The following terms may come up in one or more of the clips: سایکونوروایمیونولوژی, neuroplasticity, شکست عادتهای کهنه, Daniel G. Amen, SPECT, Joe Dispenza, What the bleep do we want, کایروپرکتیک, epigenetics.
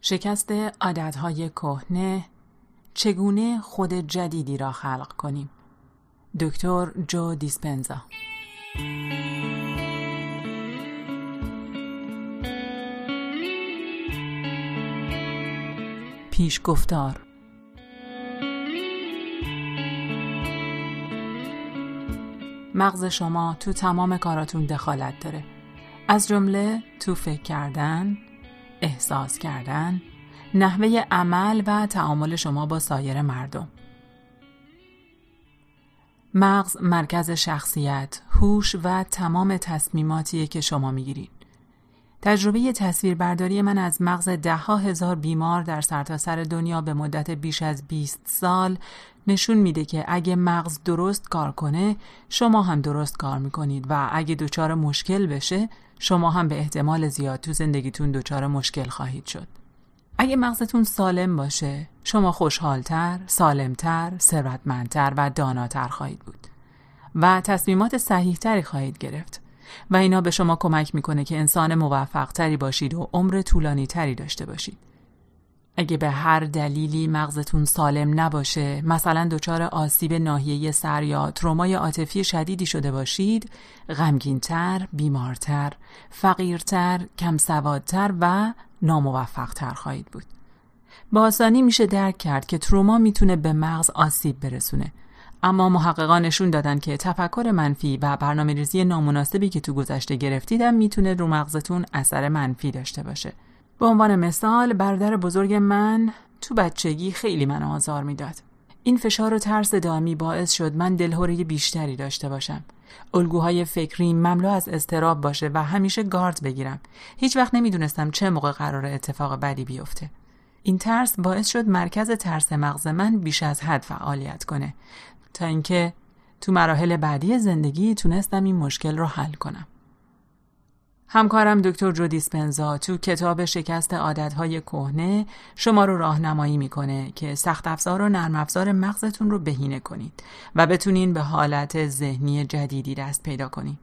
شکست عادتهای کهنه، چگونه خود جدیدی را خلق کنیم. دکتر جو دیسپنزا. پیشگفتار. مغز شما تو تمام کاراتون دخالت داره، از جمله تو فکر کردن، احساس کردن، نحوه عمل و تعامل شما با سایر مردم. مغز مرکز شخصیت، هوش و تمام تصمیماتیه که شما میگیرید. تجربه تصویربرداری من از مغز ده‌ها هزار بیمار در سرتاسر دنیا به مدت بیش از 20 سال نشون میده که اگه مغز درست کار کنه، شما هم درست کار میکنید و اگه دچار مشکل بشه، شما هم به احتمال زیاد تو زندگیتون دچار مشکل خواهید شد. اگه مغزتون سالم باشه، شما خوشحالتر، سالمتر، ثروتمندتر و داناتر خواهید بود و تصمیمات صحیحتری خواهید گرفت و اینا به شما کمک میکنه که انسان موفقتری باشید و عمر طولانی تری داشته باشید. اگه به هر دلیلی مغزتون سالم نباشه، مثلا دچار آسیب ناحیه سر یا ترومای عاطفی شدیدی شده باشید، غمگینتر، بیمارتر، فقیرتر، کم سوادتر و ناموفقتر خواهید بود. با آسانی میشه درک کرد که تروما میتونه به مغز آسیب برسونه، اما محققان نشون دادن که تفکر منفی و برنامه‌ریزی نامناسبی که تو گذشته گرفتید هم میتونه رو مغزتون اثر منفی داشته باشه. به عنوان مثال، برادر بزرگ من تو بچگی خیلی منو آزار میداد. این فشار و ترس دائمی باعث شد من دلهوره بیشتری داشته باشم. الگوهای فکری مملو از اضطراب باشه و همیشه گارد بگیرم. هیچ وقت نمیدونستم چه موقع قراره اتفاق بدی بیفته. این ترس باعث شد مرکز ترس مغز من بیش از حد فعالیت کنه، تا اینکه تو مراحل بعدی زندگی تونستم این مشکل رو حل کنم. همکارم دکتر جو دیسپنزا تو کتاب شکست عادتهای کهنه شما رو راهنمایی میکنه که سخت افزار و نرم افزار مغزتون رو بهینه کنید و بتونین به حالت ذهنی جدیدی دست پیدا کنید.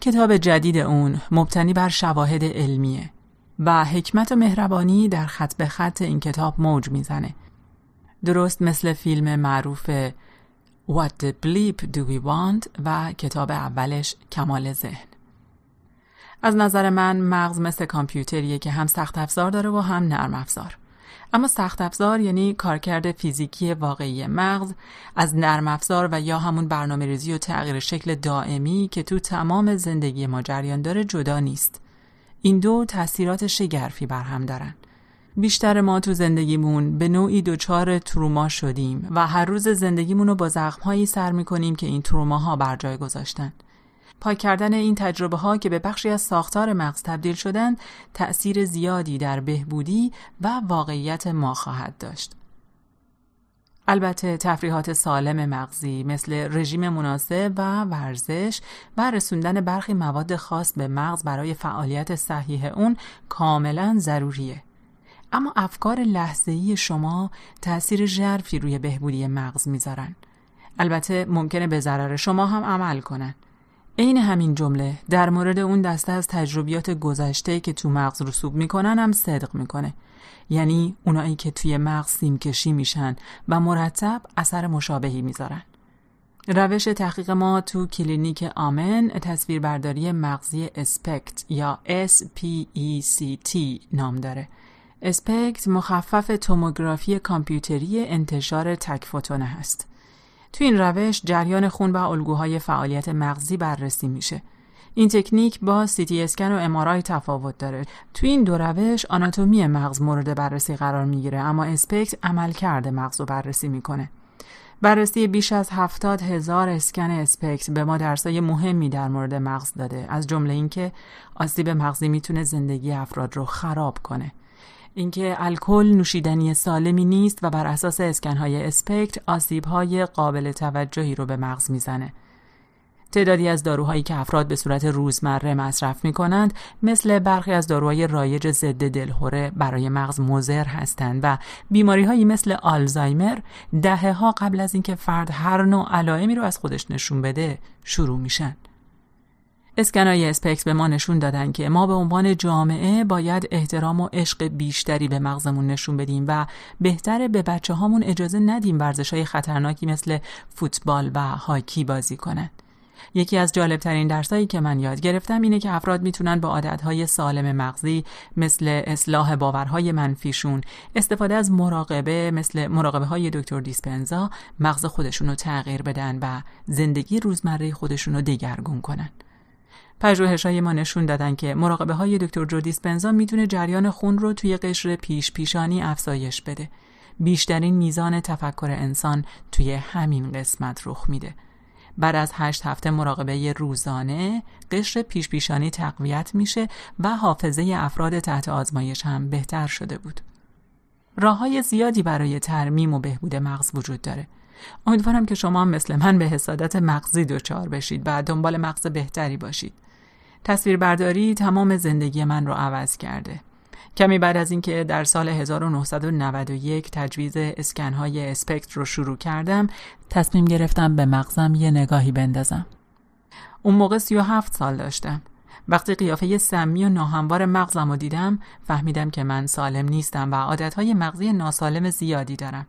کتاب جدید اون مبتنی بر شواهد علمیه و حکمت و مهربانی در خط به خط این کتاب موج میزنه. درست مثل فیلم معروف What the bleep do we want و کتاب اولش کمال ذهن. از نظر من مغز مثل کامپیوتریه که هم سخت افزار داره و هم نرم افزار. اما سخت افزار یعنی کارکرد فیزیکی واقعی مغز، از نرم افزار و یا همون برنامه‌ریزی و تغییر شکل دائمی که تو تمام زندگی ما جریان داره جدا نیست. این دو تأثیرات شگرفی بر هم دارن. بیشتر ما تو زندگیمون به نوعی دچار تروما شدیم و هر روز زندگیمون رو با زخم‌هایی سر می‌کنیم که این تروماها بر جای گذاشتن. پاک کردن این تجربه ها که به بخشی از ساختار مغز تبدیل شدن، تأثیر زیادی در بهبودی و واقعیت ما خواهد داشت. البته تفریحات سالم مغزی مثل رژیم مناسب و ورزش و رسوندن برخی مواد خاص به مغز برای فعالیت صحیح اون کاملا ضروریه. اما افکار لحظه‌ای شما تأثیر ژرفی روی بهبودی مغز میذارن. البته ممکنه به ضرر شما هم عمل کنن. این همین جمله در مورد اون دسته از تجربیات گذشته که تو مغز رسوب میکنن هم صدق میکنه، یعنی اونایی که توی مغز سیمکشی میشن و مرتب اثر مشابهی میذارن. روش تحقیق ما تو کلینیک آمن تصویربرداری مغزی SPECT یا SPECT نام داره. SPECT مخفف توموگرافی کامپیوتری انتشار تک فوتونه هست. تو این روش جریان خون و الگوهای فعالیت مغزی بررسی میشه. این تکنیک با سیتی اسکن و ام‌آرآی تفاوت داره. تو این دو روش آناتومی مغز مورد بررسی قرار میگیره، اما اسپکت عملکرد مغز رو بررسی میکنه. بررسی بیش از 70,000 اسکن اسپکت به ما درسای مهمی در مورد مغز داده، از جمله اینکه آسیب مغزی میتونه زندگی افراد رو خراب کنه، اینکه الکل نوشیدنی سالمی نیست و بر اساس اسکن‌های اسپکت آسیب‌های قابل توجهی رو به مغز میزنه. تعدادی از داروهایی که افراد به صورت روزمره مصرف می‌کنند، مثل برخی از داروهای رایج ضد دلهره، برای مغز مضر هستند و بیماری‌هایی مثل آلزایمر دهه‌ها قبل از اینکه فرد هر نوع علائمی رو از خودش نشون بده شروع میشن. اسکنای اسپکت به ما نشون دادن که ما به عنوان جامعه باید احترام و عشق بیشتری به مغزمون نشون بدیم و بهتره به بچه هامون اجازه ندیم ورزش‌های خطرناکی مثل فوتبال و هاکی بازی کنن. یکی از جالبترین درسایی که من یاد گرفتم اینه که افراد میتونن با عادتهای سالم مغزی مثل اصلاح باورهای منفیشون، استفاده از مراقبه مثل مراقبه های دکتر دیسپنزا، مغز خودشون رو تغییر بدن و زندگی روزمره خودشون رو دگرگون کنن. پژوهش‌های ما نشون دادن که مراقبه‌های دکتر جو دیسپنزا میتونه جریان خون رو توی قشر پیشانی افزایش بده. بیشترین میزان تفکر انسان توی همین قسمت رخ میده. بعد از 8 هفته مراقبه روزانه، قشر پیشانی تقویت میشه و حافظه افراد تحت آزمایش هم بهتر شده بود. راه‌های زیادی برای ترمیم و بهبود مغز وجود داره. امیدوارم که شما مثل من به حسادت مغزی دچار بشید و دنبال مغز بهتری باشید. تصویربرداری تمام زندگی من رو عوض کرده. کمی بعد از اینکه در سال 1991 تجویز اسکن‌های اسپکت رو شروع کردم، تصمیم گرفتم به مغزم یه نگاهی بندازم. اون موقع 37 سال داشتم. وقتی قیافه سمی و ناهموار مغزم رو دیدم، فهمیدم که من سالم نیستم و عادتهای مغزی ناسالم زیادی دارم.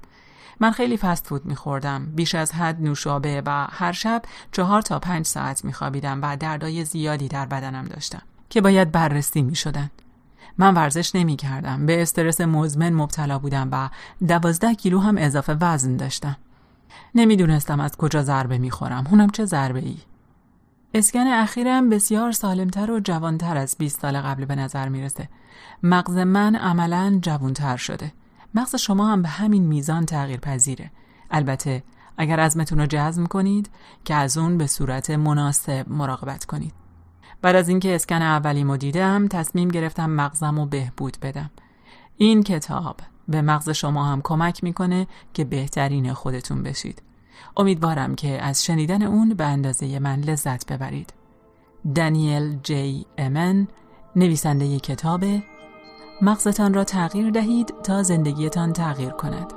من خیلی فست فود می‌خوردم، بیش از حد نوشابه و هر شب 4 تا 5 ساعت می‌خوابیدم و دردای زیادی در بدنم داشتم که باید بررسی می‌شدن. من ورزش نمی‌کردم، به استرس مزمن مبتلا بودم و 12 کیلو هم اضافه وزن داشتم. نمی‌دونستم از کجا ضربه می‌خورم، اونم چه ضربه‌ای. اسکن اخیرم بسیار سالمتر و جوانتر از 20 سال قبل به نظر میرسه. مغز من عملاً جوانتر شده. مغز شما هم به همین میزان تغییر پذیره. البته اگر عزمتون رو جزم کنید که از اون به صورت مناسب مراقبت کنید. بعد از اینکه اسکن اولیمو دیدم، تصمیم گرفتم مغزم رو بهبود بدم. این کتاب به مغز شما هم کمک میکنه که بهترین خودتون بشید. امیدوارم که از شنیدن اون به اندازه من لذت ببرید. دانیل جی امن، نویسنده ی کتاب مغزتان را تغییر دهید تا زندگیتان تغییر کند.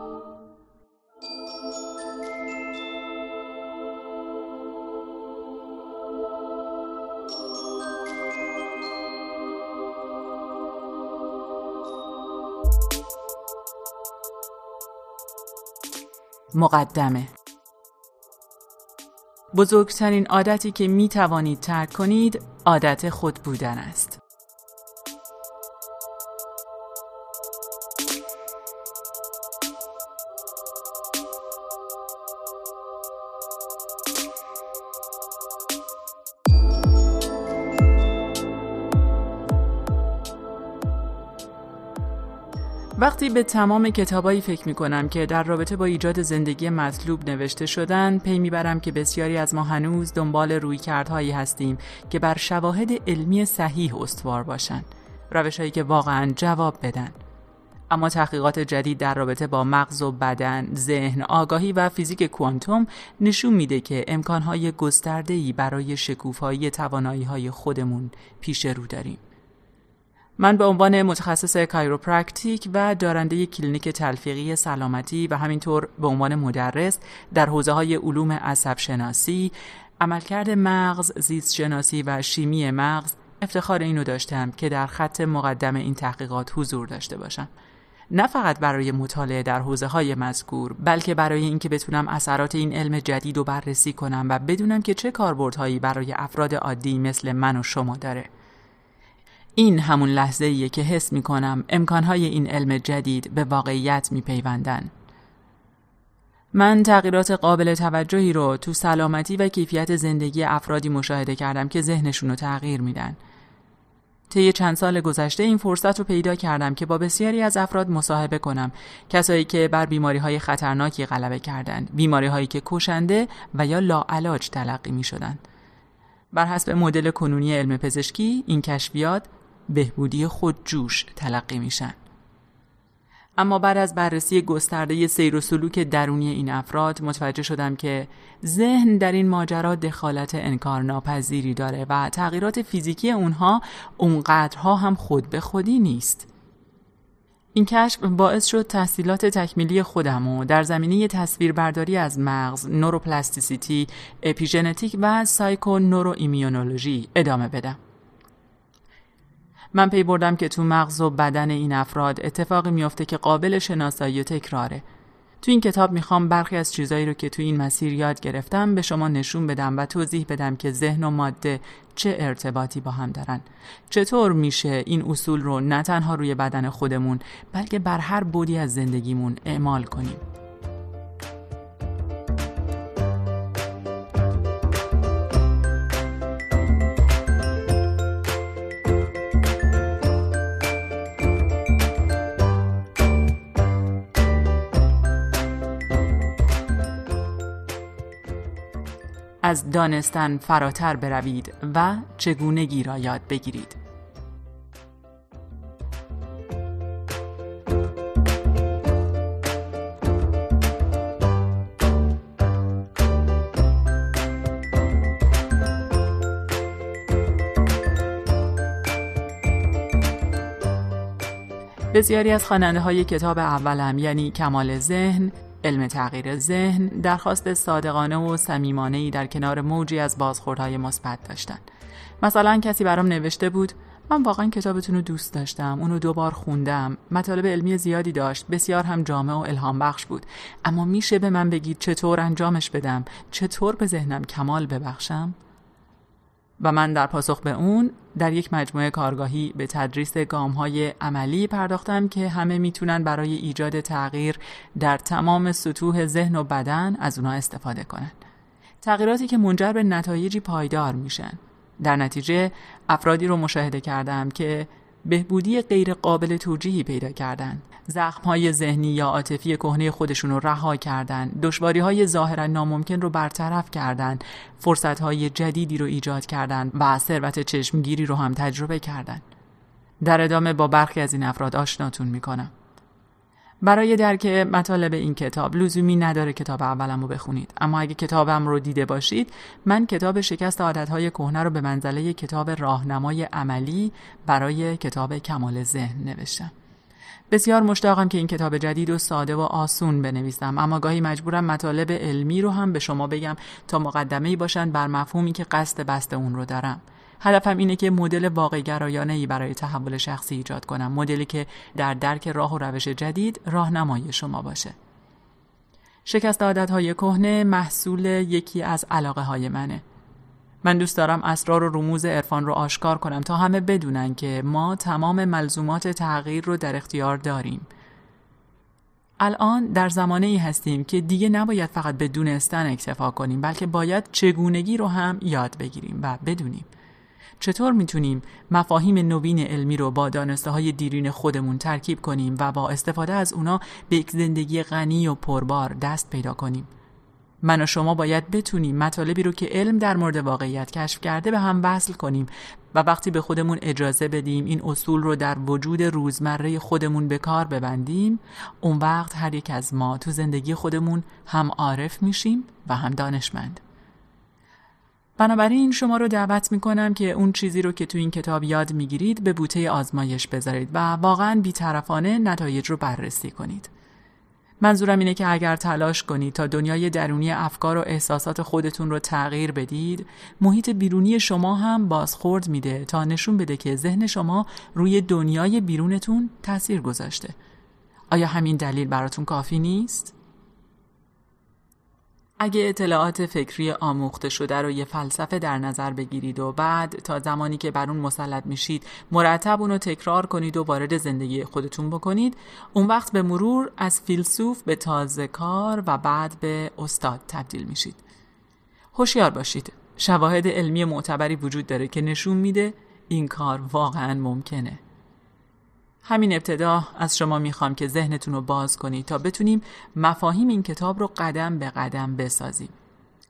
مقدمه. بزرگترین عادتی که می توانید ترک کنید، عادت خود بودن است. وقتی به تمام کتابایی فکر می‌کنم که در رابطه با ایجاد زندگی مطلوب نوشته شدن، پی می‌برم که بسیاری از ما هنوز دنبال رویکردهایی هستیم که بر شواهد علمی صحیح استوار باشند، روش‌هایی که واقعاً جواب بدن. اما تحقیقات جدید در رابطه با مغز و بدن، ذهن، آگاهی و فیزیک کوانتوم نشون میده که امکان‌های گسترده‌ای برای شکوفایی توانایی‌های خودمون پیش رو داریم. من به عنوان متخصص کایروپرکتیک و دارنده کلینیک تلفیقی سلامتی و همینطور به عنوان مدرس در حوزه‌های علوم عصب شناسی، عملکرد مغز، زیست شناسی و شیمی مغز، افتخار اینو داشتم که در خط مقدم این تحقیقات حضور داشته باشم. نه فقط برای مطالعه در حوزه‌های مذکور، بلکه برای اینکه بتونم اثرات این علم جدید رو بررسی کنم و بدونم که چه کاربردهایی برای افراد عادی مثل من و شما داره. این همون لحظه‌ایه که حس می‌کنم امکان‌های این علم جدید به واقعیت می‌پیوندن. من تغییرات قابل توجهی رو تو سلامتی و کیفیت زندگی افرادی مشاهده کردم که ذهنشون رو تغییر میدن. طی چند سال گذشته این فرصت رو پیدا کردم که با بسیاری از افراد مصاحبه کنم، کسایی که بر بیماری‌های خطرناکی غلبه کردند، بیماری‌هایی که کشنده و یا لاعلاج تلقی می‌شدن. بر حسب مدل کنونی علم پزشکی، این کشفیات بهبودی خودجوش تلقی میشن. اما بعد از بررسی گسترده سیر و سلوک درونی این افراد، متوجه شدم که ذهن در این ماجرا دخالت انکارناپذیری داره و تغییرات فیزیکی اونها اونقدرها هم خود به خودی نیست. این کشف باعث شد تحصیلات تکمیلی خودمو در زمینه تصویربرداری از مغز، نوروپلاستیسیتی، اپیژنتیک و سایکونوروایمیونولوژی ادامه بدم. من پی بردم که تو مغز و بدن این افراد اتفاقی میفته که قابل شناسایی و تکراره. تو این کتاب میخوام برخی از چیزایی رو که تو این مسیر یاد گرفتم به شما نشون بدم و توضیح بدم که ذهن و ماده چه ارتباطی با هم دارن. چطور میشه این اصول رو نه تنها روی بدن خودمون بلکه بر هر بودی از زندگیمون اعمال کنیم. از دانستن فراتر بروید و چگونگی را یاد بگیرید. بسیاری از خواننده های کتاب اولم یعنی کمال ذهن، علم تغییر ذهن، درخواست صادقانه و صمیمانه‌ای در کنار موجی از بازخوردهای مثبت داشتن. مثلا کسی برام نوشته بود: من واقعا کتابتون رو دوست داشتم، اونو 2 بار خوندم، مطالب علمی زیادی داشت، بسیار هم جامع و الهام بخش بود، اما میشه به من بگید چطور انجامش بدم، چطور به ذهنم کمال ببخشم؟ و من در پاسخ به اون در یک مجموعه کارگاهی به تدریس گام‌های عملی پرداختم که همه میتونن برای ایجاد تغییر در تمام سطوح ذهن و بدن از اونا استفاده کنن. تغییراتی که منجر به نتایجی پایدار میشن. در نتیجه افرادی رو مشاهده کردم که بهبودی غیر قابل توجیهی پیدا کردن، زخم‌های ذهنی یا عاطفی کهنه خودشون رو رها کردن، دشواری‌های ظاهراً ناممکن رو برطرف کردن، فرصت‌های جدیدی رو ایجاد کردن و ثروت چشمگیری رو هم تجربه کردن. در ادامه با برخی از این افراد آشناتون می‌کنم. برای درک مطالب این کتاب لزومی نداره کتاب اولم رو بخونید، اما اگه کتابم رو دیده باشید، من کتاب شکست عادتهای کهنه رو به منزله کتاب راهنمای عملی برای کتاب کمال ذهن نوشتم. بسیار مشتاقم که این کتاب جدید و ساده و آسون بنویسم، اما گاهی مجبورم مطالب علمی رو هم به شما بگم تا مقدمه‌ای باشن بر مفهومی که قصد بسط اون رو دارم. هدفم اینه که مدل واقع‌گرایانه‌ای برای تحول شخصی ایجاد کنم، مدلی که در درک راه و روش جدید راهنمای شما باشه. شکست عادت‌های کهنه محصول یکی از علاقه‌های منه. من دوست دارم اسرار و رموز عرفان رو آشکار کنم تا همه بدونن که ما تمام ملزومات تغییر رو در اختیار داریم. الان در زمانه‌ای هستیم که دیگه نباید فقط به دونستن اکتفا کنیم، بلکه باید چگونگی رو هم یاد بگیریم و بدونیم. چطور میتونیم مفاهیم نوین علمی رو با دانسته‌های دیرین خودمون ترکیب کنیم و با استفاده از اونا به یک زندگی غنی و پربار دست پیدا کنیم؟ من و شما باید بتونیم مطالبی رو که علم در مورد واقعیت کشف کرده به هم وصل کنیم و وقتی به خودمون اجازه بدیم این اصول رو در وجود روزمره خودمون به کار ببندیم، اون وقت هر یک از ما تو زندگی خودمون هم عارف میشیم و هم دانشمند. بنابراین شما رو دعوت میکنم که اون چیزی رو که تو این کتاب یاد میگیرید به بوته آزمایش بذارید و واقعاً بی‌طرفانه نتایج رو بررسی کنید. منظورم اینه که اگر تلاش کنید تا دنیای درونی افکار و احساسات خودتون رو تغییر بدید، محیط بیرونی شما هم بازخورد میده تا نشون بده که ذهن شما روی دنیای بیرونتون تأثیر گذاشته. آیا همین دلیل براتون کافی نیست؟ اگه اطلاعات فکری آموخته شده رو یه فلسفه در نظر بگیرید و بعد تا زمانی که بر اون مسلط میشید مرتب اون رو تکرار کنید و وارد زندگی خودتون بکنید، اون وقت به مرور از فیلسوف به تازه‌کار و بعد به استاد تبدیل میشید. هوشیار باشید، شواهد علمی معتبری وجود داره که نشون میده این کار واقعاً ممکنه. همین ابتدا از شما میخوام که ذهنتون رو باز کنید تا بتونیم مفاهیم این کتاب رو قدم به قدم بسازیم.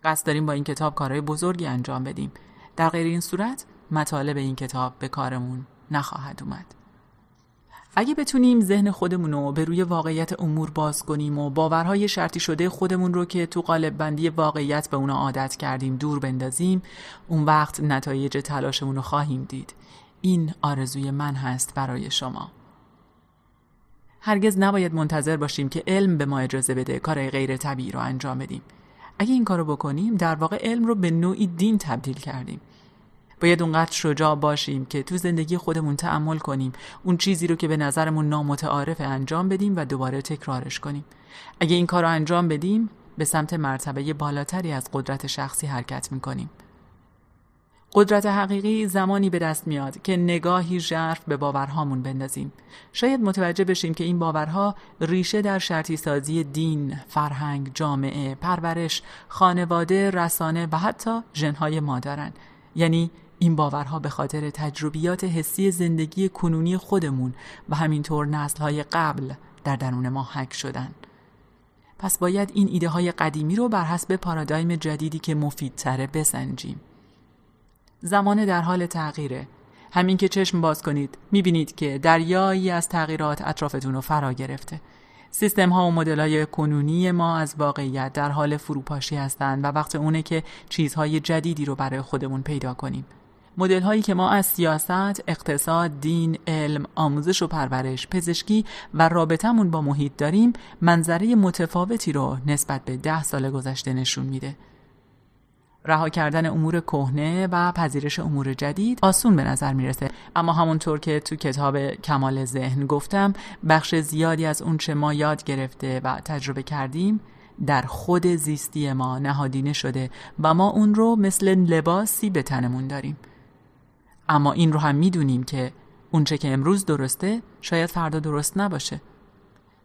قصد داریم با این کتاب کارهای بزرگی انجام بدیم. در غیر این صورت مطالب این کتاب به کارمون نخواهد اومد. اگه بتونیم ذهن خودمون رو به روی واقعیت امور باز کنیم و باورهای شرطی شده خودمون رو که تو قالب بندی واقعیت به اونا عادت کردیم دور بندازیم، اون وقت نتایج تلاشمون رو خواهیم دید. این آرزوی من هست برای شما. هرگز نباید منتظر باشیم که علم به ما اجازه بده کارهای غیر طبیعی رو انجام بدیم. اگه این کارو بکنیم در واقع علم رو به نوعی دین تبدیل کردیم. باید اونقدر شجاع باشیم که تو زندگی خودمون تأمل کنیم، اون چیزی رو که به نظرمون نامتعارف انجام بدیم و دوباره تکرارش کنیم. اگه این کارو انجام بدیم به سمت مرتبه بالاتری از قدرت شخصی حرکت می‌کنیم. قدرت حقیقی زمانی به دست میاد که نگاهی ژرف به باورهامون بندازیم. شاید متوجه بشیم که این باورها ریشه در شرطی سازی دین، فرهنگ، جامعه، پرورش، خانواده، رسانه و حتی ژن‌های ما دارن. یعنی این باورها به خاطر تجربیات حسی زندگی کنونی خودمون و همینطور نسل‌های قبل در درون ما حک شدن. پس باید این ایده های قدیمی رو بر حسب پارادایم جدیدی که مفیدتره بسنجیم. زمان در حال تغییره. همین که چشم باز کنید میبینید که دریایی از تغییرات اطرافتون رو فرا گرفته. سیستم ها و مدل های کنونی ما از واقعیت در حال فروپاشی هستند و وقت اونه که چیزهای جدیدی رو برای خودمون پیدا کنیم. مدل هایی که ما از سیاست، اقتصاد، دین، علم، آموزش و پرورش، پزشکی و رابطمون با محیط داریم منظره متفاوتی رو نسبت به 10 سال گذشته نشون میده. رها کردن امور کهنه و پذیرش امور جدید آسون به نظر میرسه، اما همونطور که تو کتاب کمال ذهن گفتم بخش زیادی از اون چه ما یاد گرفته و تجربه کردیم در خود زیستی ما نهادینه شده و ما اون رو مثل لباسی به تنمون داریم. اما این رو هم میدونیم که اون چه که امروز درسته شاید فردا درست نباشه.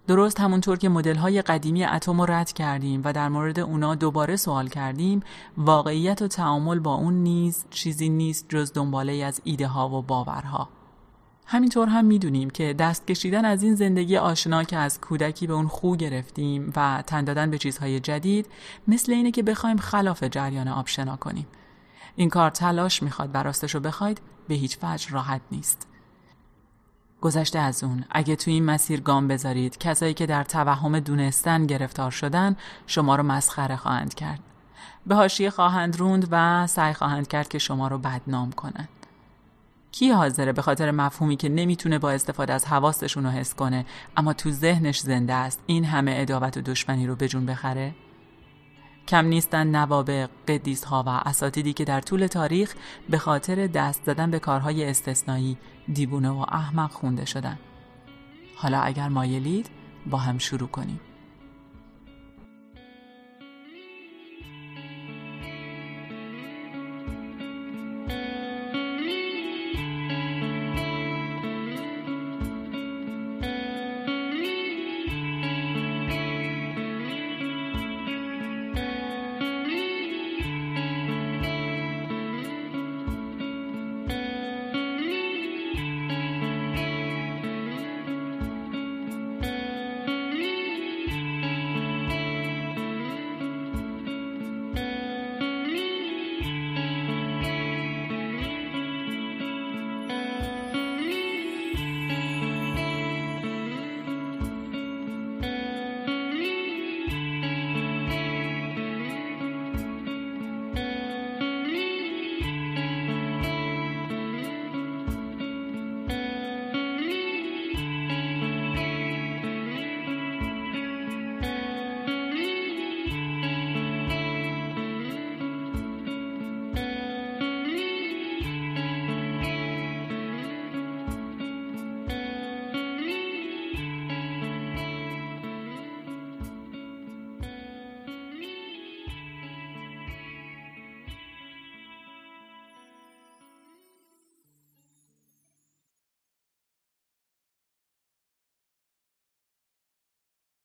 درست همونطور که مدل‌های قدیمی اتم رو رد کردیم و در مورد اونا دوباره سوال کردیم، واقعیت و تعامل با اون نیز چیزی نیست جز دنباله‌ای از ایده ها و باورها. همینطور هم میدونیم که دست کشیدن از این زندگی آشنا که از کودکی به اون خو گرفتیم و تن دادن به چیزهای جدید مثل اینه که بخوایم خلاف جریان آب شنا کنیم. این کار تلاش میخواد و راستشو بخواید به هیچ وجه راحت نیست. گذشته از اون، اگه توی این مسیر گام بذارید، کسایی که در توهم دونستن گرفتار شدن شما رو مسخره خواهند کرد، به حاشیه خواهند روند و سعی خواهند کرد که شما رو بدنام کنند. کی حاضره به خاطر مفهومی که نمیتونه با استفاده از حواسشون رو حس کنه اما تو ذهنش زنده است این همه عداوت و دشمنی رو به جون بخره؟ کم نیستن نوابغ، قدیس‌ها و اساتیدی که در طول تاریخ به خاطر دست زدن به کارهای استثنایی دیوونه و احمق خونده شدن. حالا اگر مایلید با هم شروع کنیم.